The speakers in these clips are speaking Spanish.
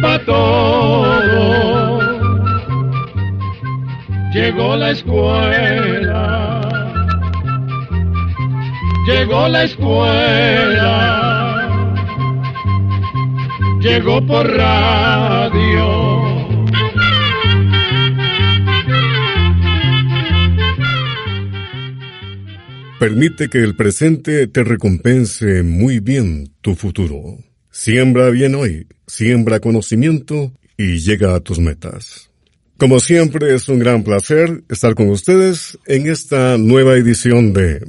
pa' todo. Llegó la escuela, llegó la escuela, llegó por radio. Permite que el presente te recompense muy bien tu futuro. Siembra bien hoy, siembra conocimiento y llega a tus metas. Como siempre, es un gran placer estar con ustedes en esta nueva edición de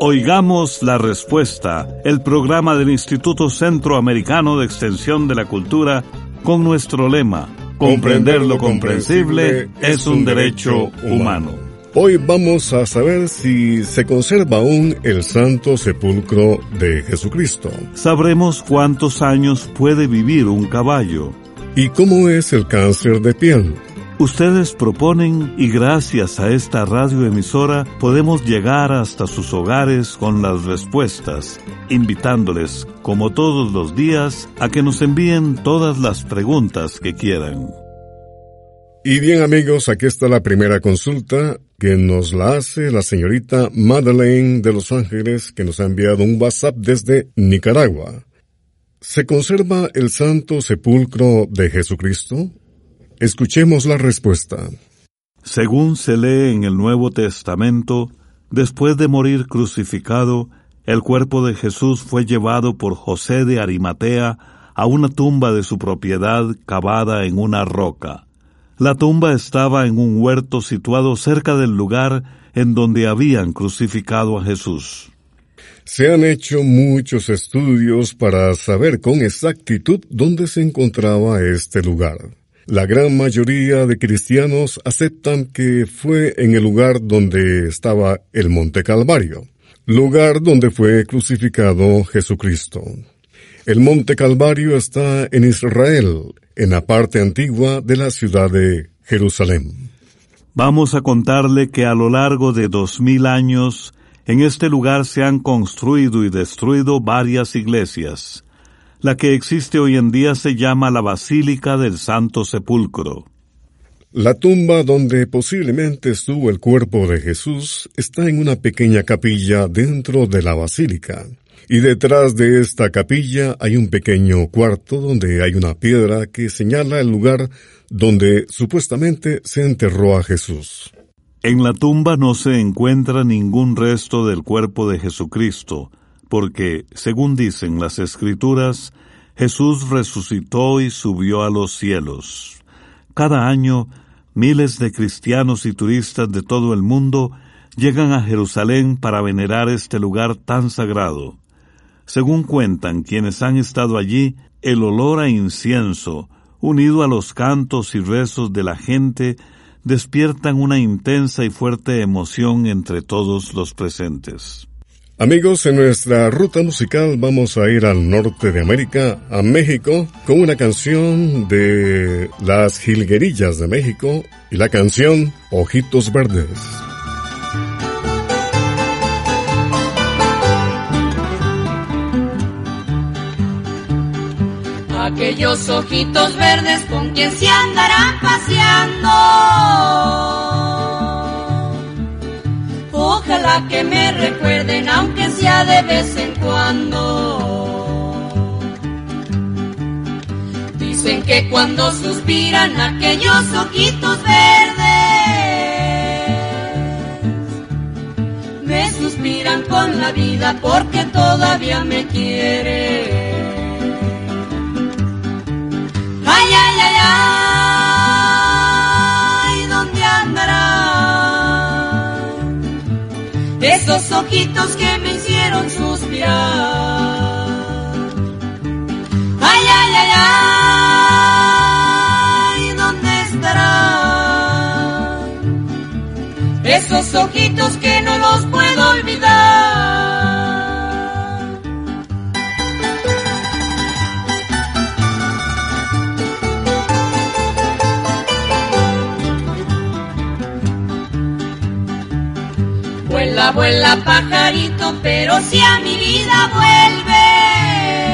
Oigamos la Respuesta, el programa del Instituto Centroamericano de Extensión de la Cultura, con nuestro lema, comprender lo comprensible es un derecho humano. Hoy vamos a saber si se conserva aún el Santo Sepulcro de Jesucristo. Sabremos cuántos años puede vivir un caballo. ¿Y cómo es el cáncer de piel? Ustedes proponen y gracias a esta radioemisora podemos llegar hasta sus hogares con las respuestas, invitándoles, como todos los días, a que nos envíen todas las preguntas que quieran. Y bien amigos, aquí está la primera consulta que nos la hace la señorita Madeleine de Los Ángeles, que nos ha enviado un WhatsApp desde Nicaragua. ¿Se conserva el Santo Sepulcro de Jesucristo? Escuchemos la respuesta. Según se lee en el Nuevo Testamento, después de morir crucificado, el cuerpo de Jesús fue llevado por José de Arimatea a una tumba de su propiedad cavada en una roca. La tumba estaba en un huerto situado cerca del lugar en donde habían crucificado a Jesús. Se han hecho muchos estudios para saber con exactitud dónde se encontraba este lugar. La gran mayoría de cristianos aceptan que fue en el lugar donde estaba el Monte Calvario, lugar donde fue crucificado Jesucristo. El Monte Calvario está en Israel, en la parte antigua de la ciudad de Jerusalén. Vamos a contarle que a lo largo de 2000 años, en este lugar se han construido y destruido varias iglesias. La que existe hoy en día se llama la Basílica del Santo Sepulcro. La tumba donde posiblemente estuvo el cuerpo de Jesús está en una pequeña capilla dentro de la basílica. Y detrás de esta capilla hay un pequeño cuarto donde hay una piedra que señala el lugar donde supuestamente se enterró a Jesús. En la tumba no se encuentra ningún resto del cuerpo de Jesucristo, porque, según dicen las Escrituras, Jesús resucitó y subió a los cielos. Cada año, miles de cristianos y turistas de todo el mundo llegan a Jerusalén para venerar este lugar tan sagrado. Según cuentan quienes han estado allí, el olor a incienso, unido a los cantos y rezos de la gente, despiertan una intensa y fuerte emoción entre todos los presentes. Amigos, en nuestra ruta musical vamos a ir al norte de América, a México, con una canción de las Jilguerillas de México y la canción Ojitos Verdes. Aquellos ojitos verdes con quien se andarán paseando, ojalá que me recuerden aunque sea de vez en cuando. Dicen que cuando suspiran aquellos ojitos verdes, me suspiran con la vida porque todavía me quieren. Ay, ay, ay, ay, ¿dónde andarán esos ojitos que me hicieron suspirar? Ay, ay, ay, ay, ¿dónde estarán esos ojitos que no los puedo olvidar? Vuela, vuela, pajarito, pero si a mi vida vuelve,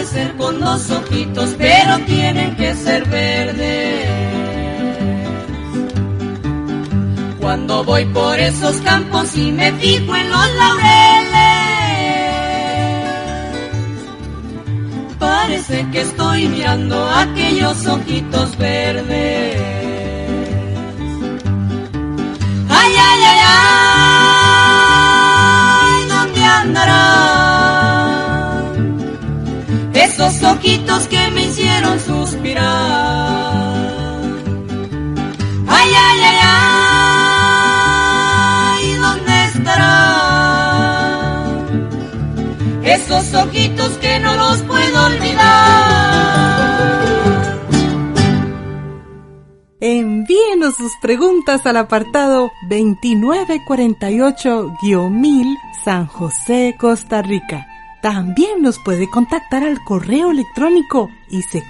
de ser con dos ojitos, pero tienen que ser verdes. Cuando voy por esos campos y me fijo en los laureles, parece que estoy mirando aquellos ojitos verdes. Ay, ay, ay, ay, ¿dónde andarán esos ojitos que me hicieron suspirar? Ay, ay, ay, ay, esos ojitos que no los puedo olvidar. Envíenos sus preguntas al apartado 2948-1000 San José, Costa Rica. También nos puede contactar al correo electrónico icq@icq.org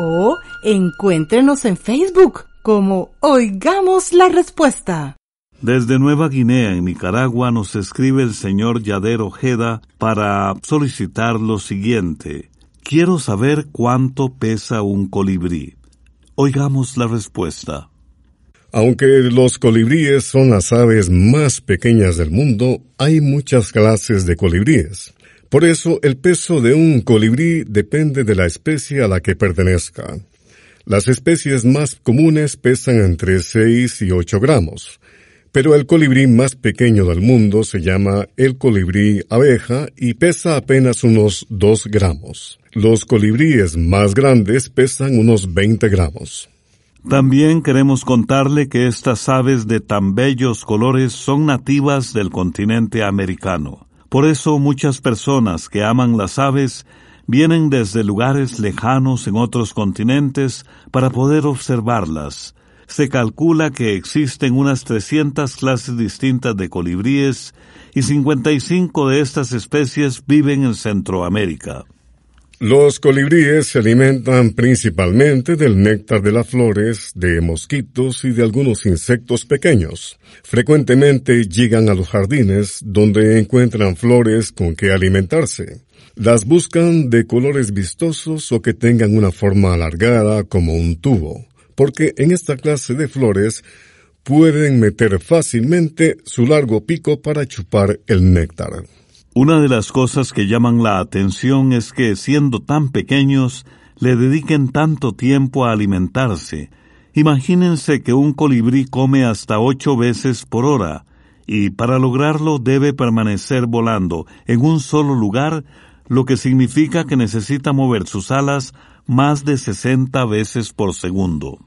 o encuéntrenos en Facebook como Oigamos la Respuesta. Desde Nueva Guinea, en Nicaragua, nos escribe el señor Yader Ojeda para solicitar lo siguiente. Quiero saber cuánto pesa un colibrí. Oigamos la respuesta. Aunque los colibríes son las aves más pequeñas del mundo, hay muchas clases de colibríes. Por eso, el peso de un colibrí depende de la especie a la que pertenezca. Las especies más comunes pesan entre 6 y 8 gramos. Pero el colibrí más pequeño del mundo se llama el colibrí abeja y pesa apenas unos 2 gramos. Los colibríes más grandes pesan unos 20 gramos. También queremos contarle que estas aves de tan bellos colores son nativas del continente americano. Por eso muchas personas que aman las aves vienen desde lugares lejanos en otros continentes para poder observarlas. Se calcula que existen unas 300 clases distintas de colibríes y 55 de estas especies viven en Centroamérica. Los colibríes se alimentan principalmente del néctar de las flores, de mosquitos y de algunos insectos pequeños. Frecuentemente llegan a los jardines donde encuentran flores con que alimentarse. Las buscan de colores vistosos o que tengan una forma alargada como un tubo, porque en esta clase de flores pueden meter fácilmente su largo pico para chupar el néctar. Una de las cosas que llaman la atención es que, siendo tan pequeños, le dediquen tanto tiempo a alimentarse. Imagínense que un colibrí come hasta 8 veces por hora, y para lograrlo debe permanecer volando en un solo lugar, lo que significa que necesita mover sus alas más de 60 veces por segundo.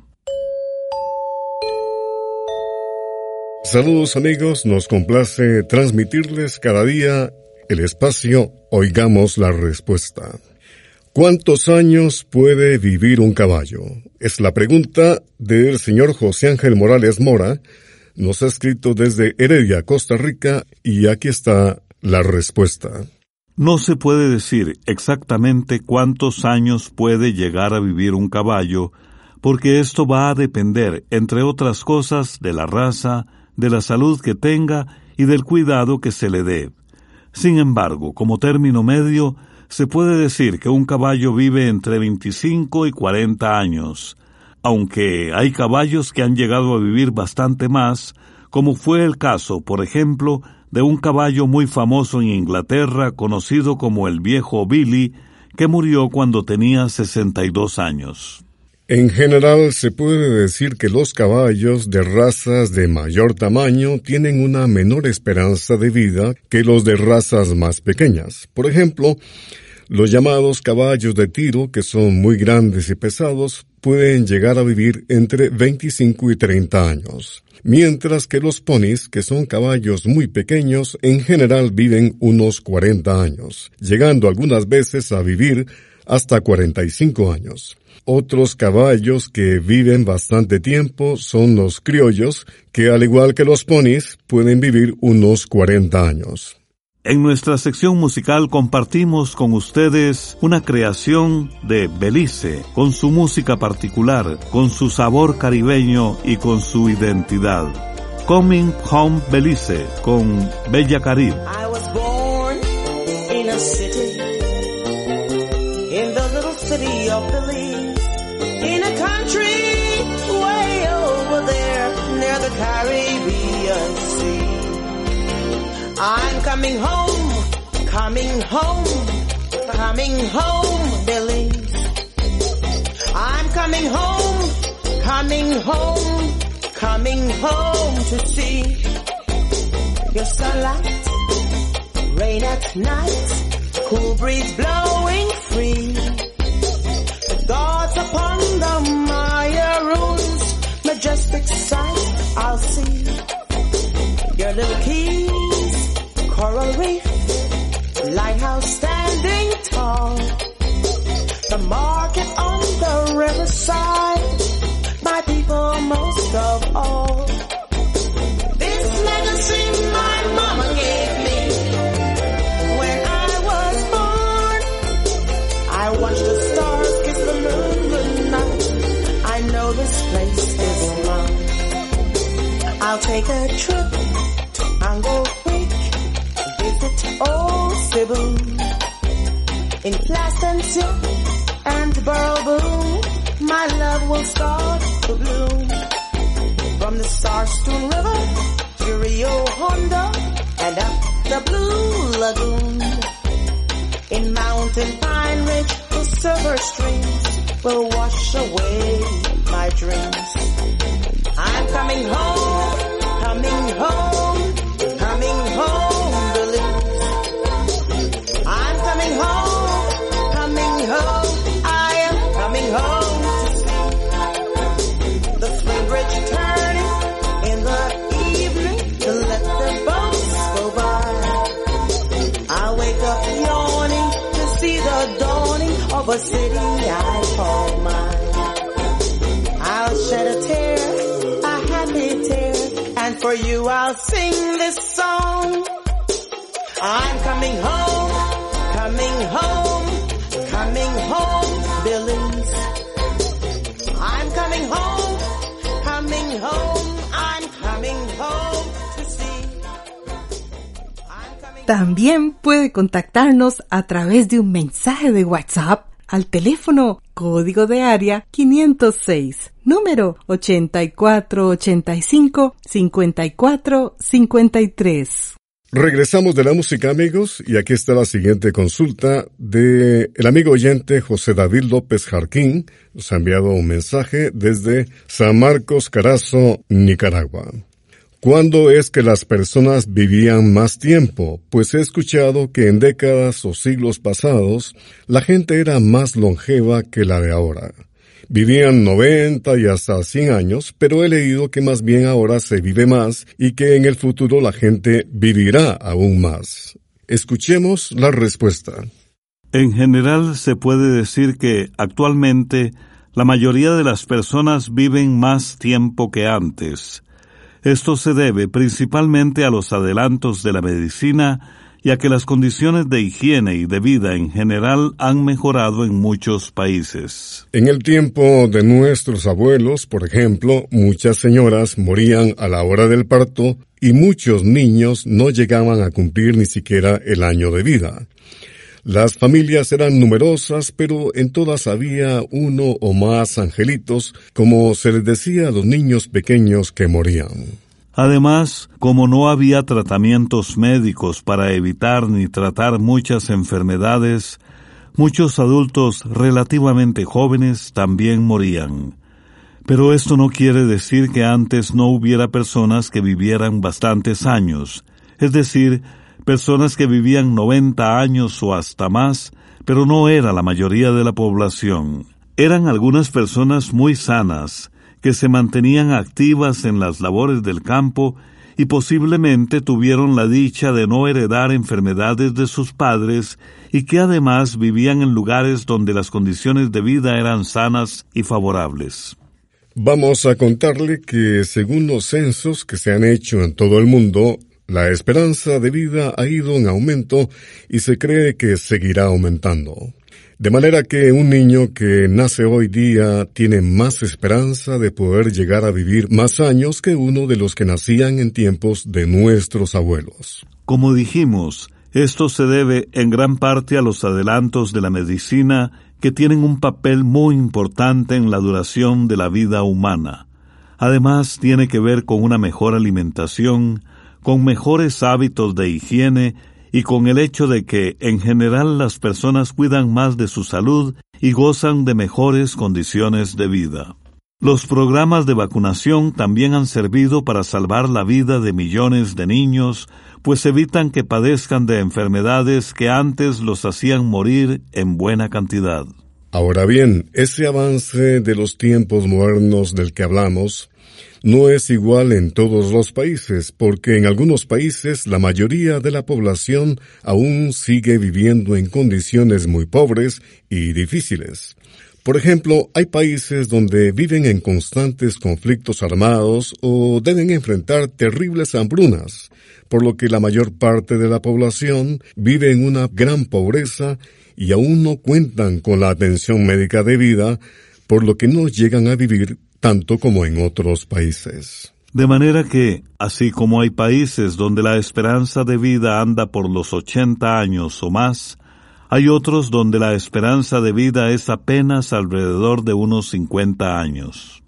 Saludos amigos, nos complace transmitirles cada día el espacio Oigamos la Respuesta. ¿Cuántos años puede vivir un caballo? Es la pregunta del señor José Ángel Morales Mora. Nos ha escrito desde Heredia, Costa Rica, y aquí está la respuesta. No se puede decir exactamente cuántos años puede llegar a vivir un caballo, porque esto va a depender, entre otras cosas, de la raza, de la salud que tenga y del cuidado que se le dé. Sin embargo, como término medio, se puede decir que un caballo vive entre 25 y 40 años, aunque hay caballos que han llegado a vivir bastante más, como fue el caso, por ejemplo, de un caballo muy famoso en Inglaterra conocido como el Viejo Billy, que murió cuando tenía 62 años. En general, se puede decir que los caballos de razas de mayor tamaño tienen una menor esperanza de vida que los de razas más pequeñas. Por ejemplo, los llamados caballos de tiro, que son muy grandes y pesados, pueden llegar a vivir entre 25 y 30 años, mientras que los ponis, que son caballos muy pequeños, en general viven unos 40 años, llegando algunas veces a vivir hasta 45 años. Otros caballos que viven bastante tiempo son los criollos, que al igual que los ponis, pueden vivir unos 40 años. En nuestra sección musical compartimos con ustedes una creación de Belice, con su música particular, con su sabor caribeño y con su identidad. Coming Home Belice, con Bella Caribe. I was born the city, in the little city of Belize, in a country way over there near the Caribbean Sea. I'm coming home, coming home, coming home, Belize. I'm coming home, coming home, coming home to see your sunlight, rain at night, cool breeze blowing free. The gods upon the Maya ruins, majestic sight I'll see. Your little keys, coral reef, lighthouse standing tall. The market on the riverside, my people most of all. This legacy my mama gave me. Watch the stars, kiss the moon goodnight. I know this place is mine. I'll take a trip to Angle Creek, visit old Cebu, in Placencia and Baraboo, my love will start to bloom. From the Sarstoon River to Rio Hondo and up the Blue Lagoon, in Mountain Pine Ridge, the silver streams will wash away my dreams. I'm coming home, coming home, coming home, Belize. I'm coming home, coming home, I am coming home to see the swing bridge turning in the evening to let the boats go by. I wake up yawning, see the dawning of a city I call mine. I'll shed a tear, a happy tear, and for you I'll sing this song. I'm coming home, coming home, coming home, Belize. I'm coming home, coming home, I'm coming home to see. También puede contactarnos a través de un mensaje de WhatsApp al teléfono código de área 506, número 8485-5453. Regresamos de la música, amigos, y aquí está la siguiente consulta de el amigo oyente José David López Jarquín. Nos ha enviado un mensaje desde San Marcos, Carazo, Nicaragua. ¿Cuándo es que las personas vivían más tiempo? Pues he escuchado que en décadas o siglos pasados, la gente era más longeva que la de ahora. Vivían 90 y hasta 100 años, pero he leído que más bien ahora se vive más y que en el futuro la gente vivirá aún más. Escuchemos la respuesta. En general se puede decir que actualmente la mayoría de las personas viven más tiempo que antes. Esto se debe principalmente a los adelantos de la medicina y a que las condiciones de higiene y de vida en general han mejorado en muchos países. En el tiempo de nuestros abuelos, por ejemplo, muchas señoras morían a la hora del parto y muchos niños no llegaban a cumplir ni siquiera el año de vida. Las familias eran numerosas, pero en todas había uno o más angelitos, como se les decía a los niños pequeños que morían. Además, como no había tratamientos médicos para evitar ni tratar muchas enfermedades, muchos adultos relativamente jóvenes también morían. Pero esto no quiere decir que antes no hubiera personas que vivieran bastantes años, es decir, personas que vivían 90 años o hasta más, pero no era la mayoría de la población. Eran algunas personas muy sanas, que se mantenían activas en las labores del campo y posiblemente tuvieron la dicha de no heredar enfermedades de sus padres y que además vivían en lugares donde las condiciones de vida eran sanas y favorables. Vamos a contarle que según los censos que se han hecho en todo el mundo, la esperanza de vida ha ido en aumento y se cree que seguirá aumentando. De manera que un niño que nace hoy día tiene más esperanza de poder llegar a vivir más años que uno de los que nacían en tiempos de nuestros abuelos. Como dijimos, Esto se debe en gran parte a los adelantos de la medicina que tienen un papel muy importante en la duración de la vida humana. Además, tiene que ver con una mejor alimentación, con mejores hábitos de higiene y con el hecho de que, en general, las personas cuidan más de su salud y gozan de mejores condiciones de vida. Los programas de vacunación también han servido para salvar la vida de millones de niños, pues evitan que padezcan de enfermedades que antes los hacían morir en buena cantidad. Ahora bien, ese avance de los tiempos modernos del que hablamos no es igual en todos los países, porque en algunos países la mayoría de la población aún sigue viviendo en condiciones muy pobres y difíciles. Por ejemplo, hay países donde viven en constantes conflictos armados o deben enfrentar terribles hambrunas, por lo que la mayor parte de la población vive en una gran pobreza y aún no cuentan con la atención médica debida, por lo que no llegan a vivir tanto como en otros países. De manera que, así como hay países donde la esperanza de vida anda por los 80 años o más, hay otros donde la esperanza de vida es apenas alrededor de unos 50 años.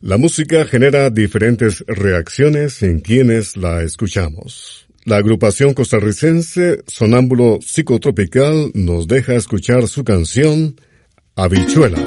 La música genera diferentes reacciones en quienes la escuchamos. La agrupación costarricense Sonámbulo Psicotropical nos deja escuchar su canción Habichuela.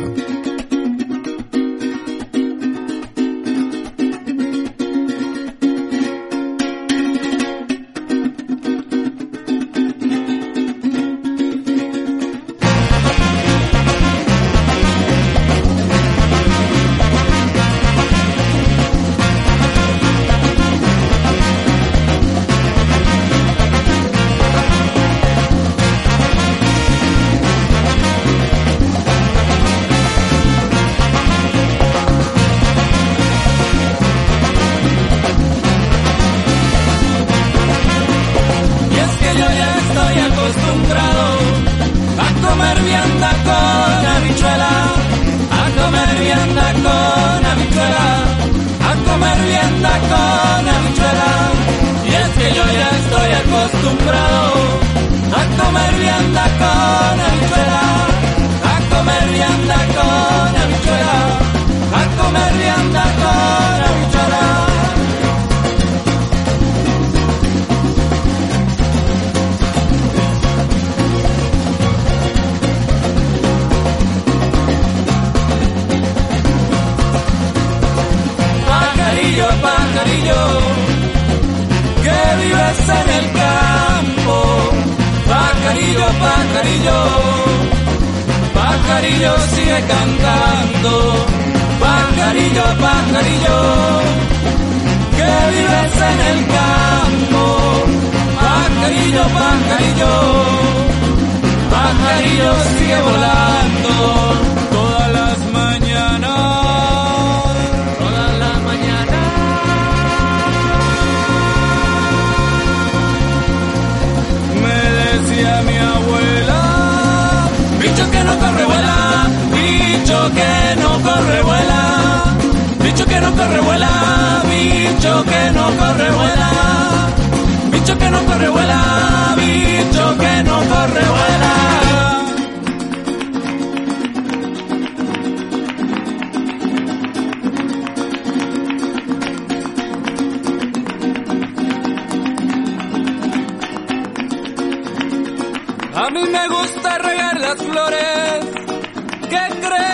A mí me gusta regar las flores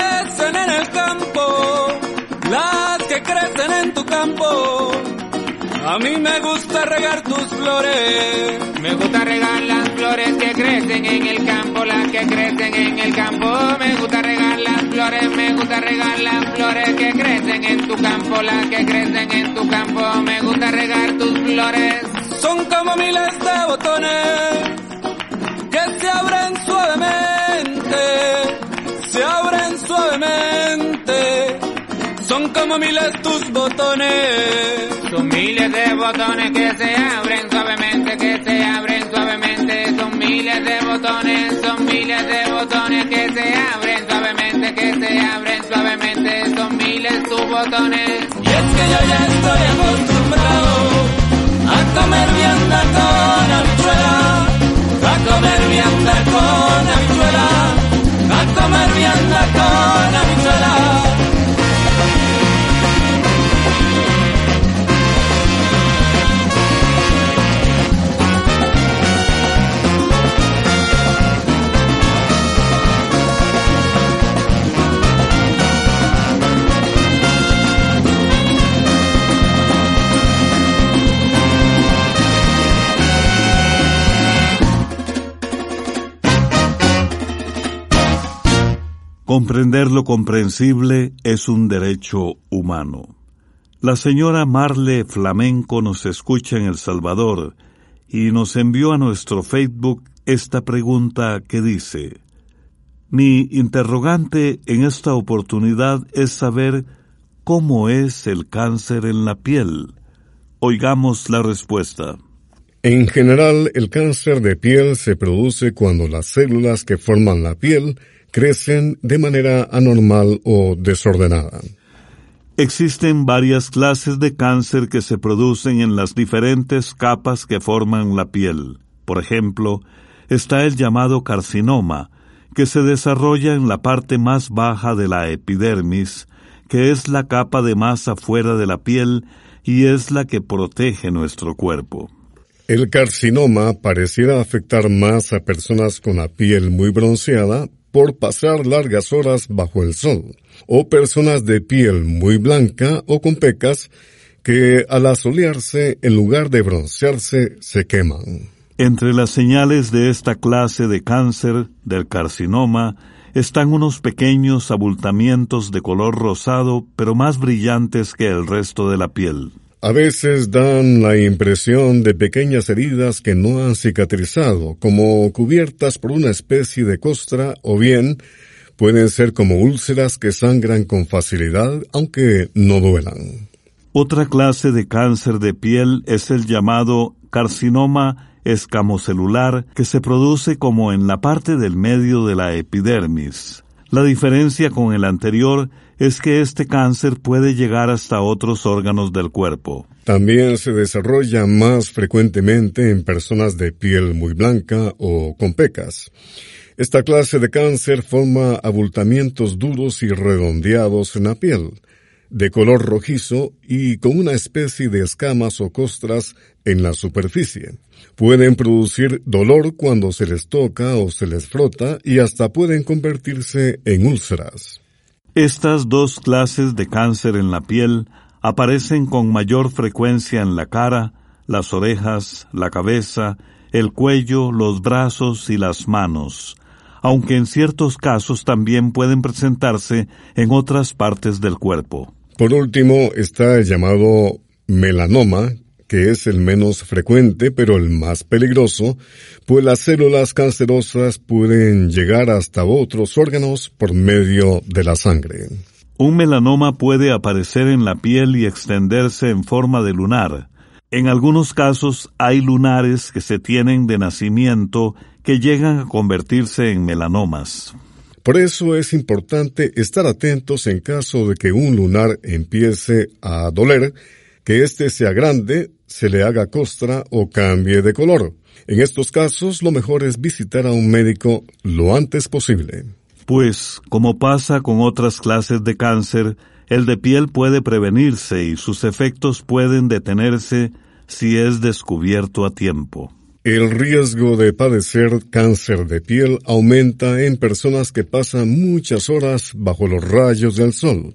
que crecen en el campo, las que crecen en tu campo. A mí me gusta regar tus flores. Me gusta regar las flores que crecen en el campo, las que crecen en el campo. Me gusta regar las flores, me gusta regar las flores que crecen en tu campo, las que crecen en tu campo. Me gusta regar tus flores. Son como miles de botones que se abren suavemente, son como miles tus botones. Son miles de botones que se abren suavemente, que se abren suavemente. Son miles de botones que se abren suavemente, que se abren suavemente. Son miles tus botones. Y es que yo ya estoy acostumbrado a comer vianda con habichuela. Comprender lo comprensible es un derecho humano. La señora Marle Flamenco nos escucha en El Salvador y nos envió a nuestro Facebook esta pregunta que dice: mi interrogante en esta oportunidad es saber cómo es el cáncer en la piel. Oigamos la respuesta. En general, el cáncer de piel se produce cuando las células que forman la piel crecen de manera anormal o desordenada. Existen varias clases de cáncer que se producen en las diferentes capas que forman la piel. Por ejemplo, está el llamado carcinoma, que se desarrolla en la parte más baja de la epidermis, que es la capa de más afuera de la piel y es la que protege nuestro cuerpo. El carcinoma pareciera afectar más a personas con la piel muy bronceada por pasar largas horas bajo el sol, o personas de piel muy blanca o con pecas que al asolearse, en lugar de broncearse, se queman. Entre las señales de esta clase de cáncer, del carcinoma, están unos pequeños abultamientos de color rosado, pero más brillantes que el resto de la piel. A veces dan la impresión de pequeñas heridas que no han cicatrizado, como cubiertas por una especie de costra, o bien pueden ser como úlceras que sangran con facilidad, aunque no duelan. Otra clase de cáncer de piel es el llamado carcinoma escamocelular, que se produce como en la parte del medio de la epidermis. La diferencia con el anterior es que este cáncer puede llegar hasta otros órganos del cuerpo. También se desarrolla más frecuentemente en personas de piel muy blanca o con pecas. Esta clase de cáncer forma abultamientos duros y redondeados en la piel, de color rojizo y con una especie de escamas o costras en la superficie. Pueden producir dolor cuando se les toca o se les frota y hasta pueden convertirse en úlceras. Estas dos clases de cáncer en la piel aparecen con mayor frecuencia en la cara, las orejas, la cabeza, el cuello, los brazos y las manos, aunque en ciertos casos también pueden presentarse en otras partes del cuerpo. Por último, está el llamado melanoma, que es el menos frecuente pero el más peligroso, pues las células cancerosas pueden llegar hasta otros órganos por medio de la sangre. Un melanoma puede aparecer en la piel y extenderse en forma de lunar. En algunos casos hay lunares que se tienen de nacimiento que llegan a convertirse en melanomas. Por eso es importante estar atentos en caso de que un lunar empiece a doler, que éste sea grande, se le haga costra o cambie de color. En estos casos, lo mejor es visitar a un médico lo antes posible. Pues, como pasa con otras clases de cáncer, el de piel puede prevenirse y sus efectos pueden detenerse si es descubierto a tiempo. El riesgo de padecer cáncer de piel aumenta en personas que pasan muchas horas bajo los rayos del sol.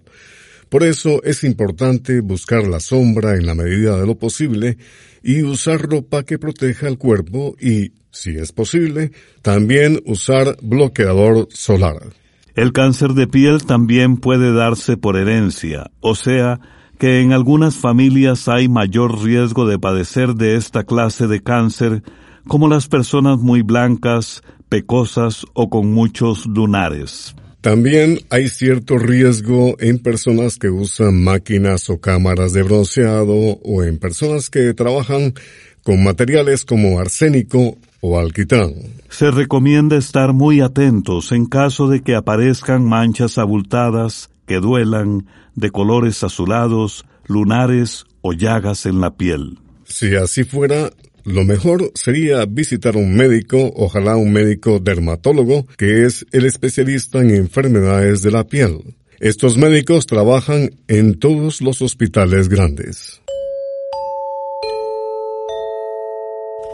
Por eso es importante buscar la sombra en la medida de lo posible y usar ropa que proteja el cuerpo y, si es posible, también usar bloqueador solar. El cáncer de piel también puede darse por herencia, o sea, que en algunas familias hay mayor riesgo de padecer de esta clase de cáncer, como las personas muy blancas, pecosas o con muchos lunares. También hay cierto riesgo en personas que usan máquinas o cámaras de bronceado o en personas que trabajan con materiales como arsénico o alquitrán. Se recomienda estar muy atentos en caso de que aparezcan manchas abultadas, que duelan, de colores azulados, lunares o llagas en la piel. Si así fuera, lo mejor sería visitar a un médico, ojalá un médico dermatólogo, que es el especialista en enfermedades de la piel. Estos médicos trabajan en todos los hospitales grandes.